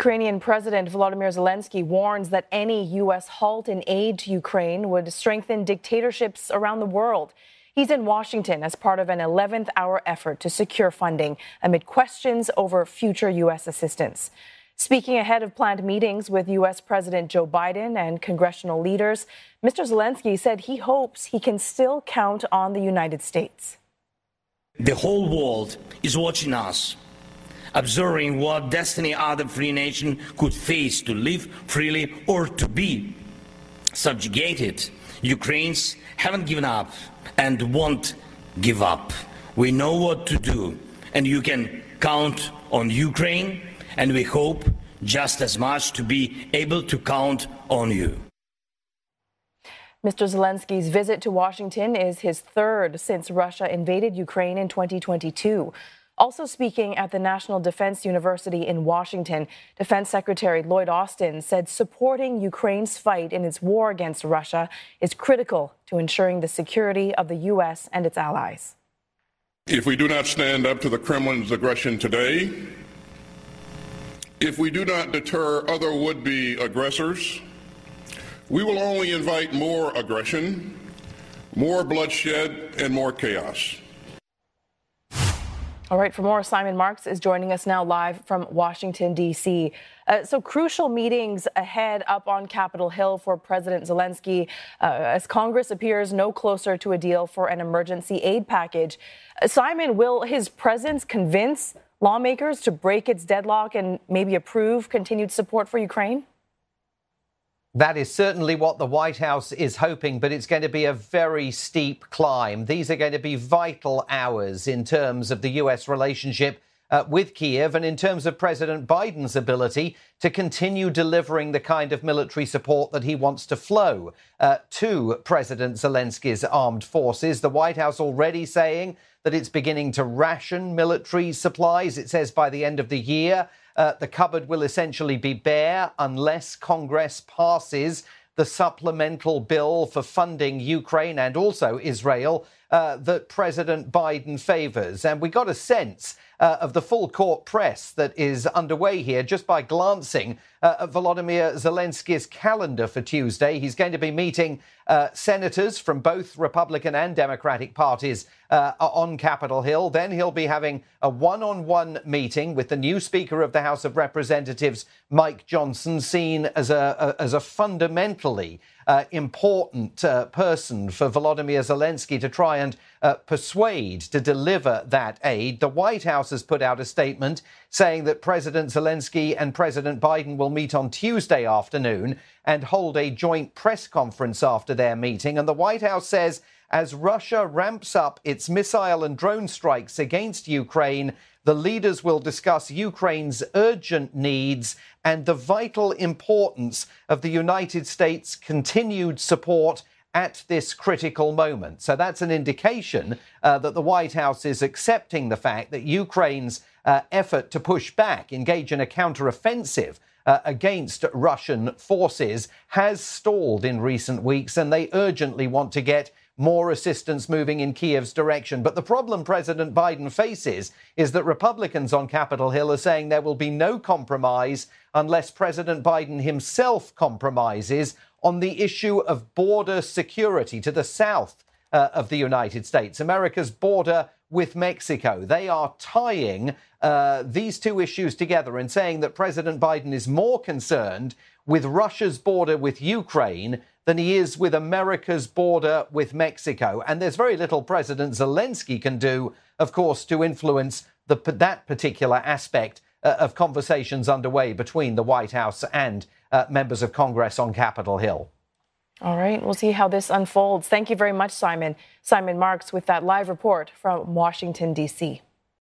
Ukrainian President Volodymyr Zelensky warns that any U.S. halt in aid to Ukraine would strengthen dictatorships around the world. He's in Washington as part of an 11th-hour effort to secure funding amid questions over future U.S. assistance. Speaking ahead of planned meetings with U.S. President Joe Biden and congressional leaders, Mr. Zelensky said he hopes he can still count on the United States. The whole world is watching us, observing what destiny other free nations could face to live freely or to be subjugated. Ukrainians haven't given up and won't give up. We know what to do, and you can count on Ukraine, and we hope just as much to be able to count on you. Mr. Zelensky's visit to Washington is his third since Russia invaded Ukraine in 2022. Also speaking at the National Defense University in Washington, Defense Secretary Lloyd Austin said supporting Ukraine's fight in its war against Russia is critical to ensuring the security of the U.S. and its allies. If we do not stand up to the Kremlin's aggression today, if we do not deter other would-be aggressors, we will only invite more aggression, more bloodshed, and more chaos. All right, for more, Simon Marks is joining us now live from Washington, D.C. So crucial meetings ahead up on Capitol Hill for President Zelensky as Congress appears no closer to a deal for an emergency aid package. Simon, will his presence convince lawmakers to break its deadlock and maybe approve continued support for Ukraine? That is certainly what the White House is hoping, but it's going to be a very steep climb. These are going to be vital hours in terms of the U.S. relationship with Kiev and in terms of President Biden's ability to continue delivering the kind of military support that he wants to flow to President Zelensky's armed forces. The White House already saying that it's beginning to ration military supplies. It says by the end of the year, the cupboard will essentially be bare unless Congress passes the supplemental bill for funding Ukraine and also Israel that President Biden favors. And we got a sense of the full court press that is underway here just by glancing at Volodymyr Zelensky's calendar for Tuesday. He's going to be meeting senators from both Republican and Democratic parties on Capitol Hill. Then he'll be having a one-on-one meeting with the new Speaker of the House of Representatives, Mike Johnson, seen as a fundamentally important person for Volodymyr Zelensky to try and persuade to deliver that aid. The White House has put out a statement saying that President Zelensky and President Biden will meet on Tuesday afternoon and hold a joint press conference after their meeting. And the White House says as Russia ramps up its missile and drone strikes against Ukraine, the leaders will discuss Ukraine's urgent needs and the vital importance of the United States' continued support at this critical moment. So that's an indication that the White House is accepting the fact that Ukraine's effort to push back, engage in a counteroffensive against Russian forces has stalled in recent weeks, and they urgently want to get more assistance moving in Kiev's direction. But the problem President Biden faces is that Republicans on Capitol Hill are saying there will be no compromise unless President Biden himself compromises on the issue of border security to the south of the United States, America's border with Mexico. They are tying these two issues together and saying that President Biden is more concerned with Russia's border with Ukraine than he is with America's border with Mexico. And there's very little President Zelensky can do, of course, to influence that particular aspect of conversations underway between the White House and members of Congress on Capitol Hill. All right, we'll see how this unfolds. Thank you very much, Simon. Simon Marks with that live report from Washington, D.C.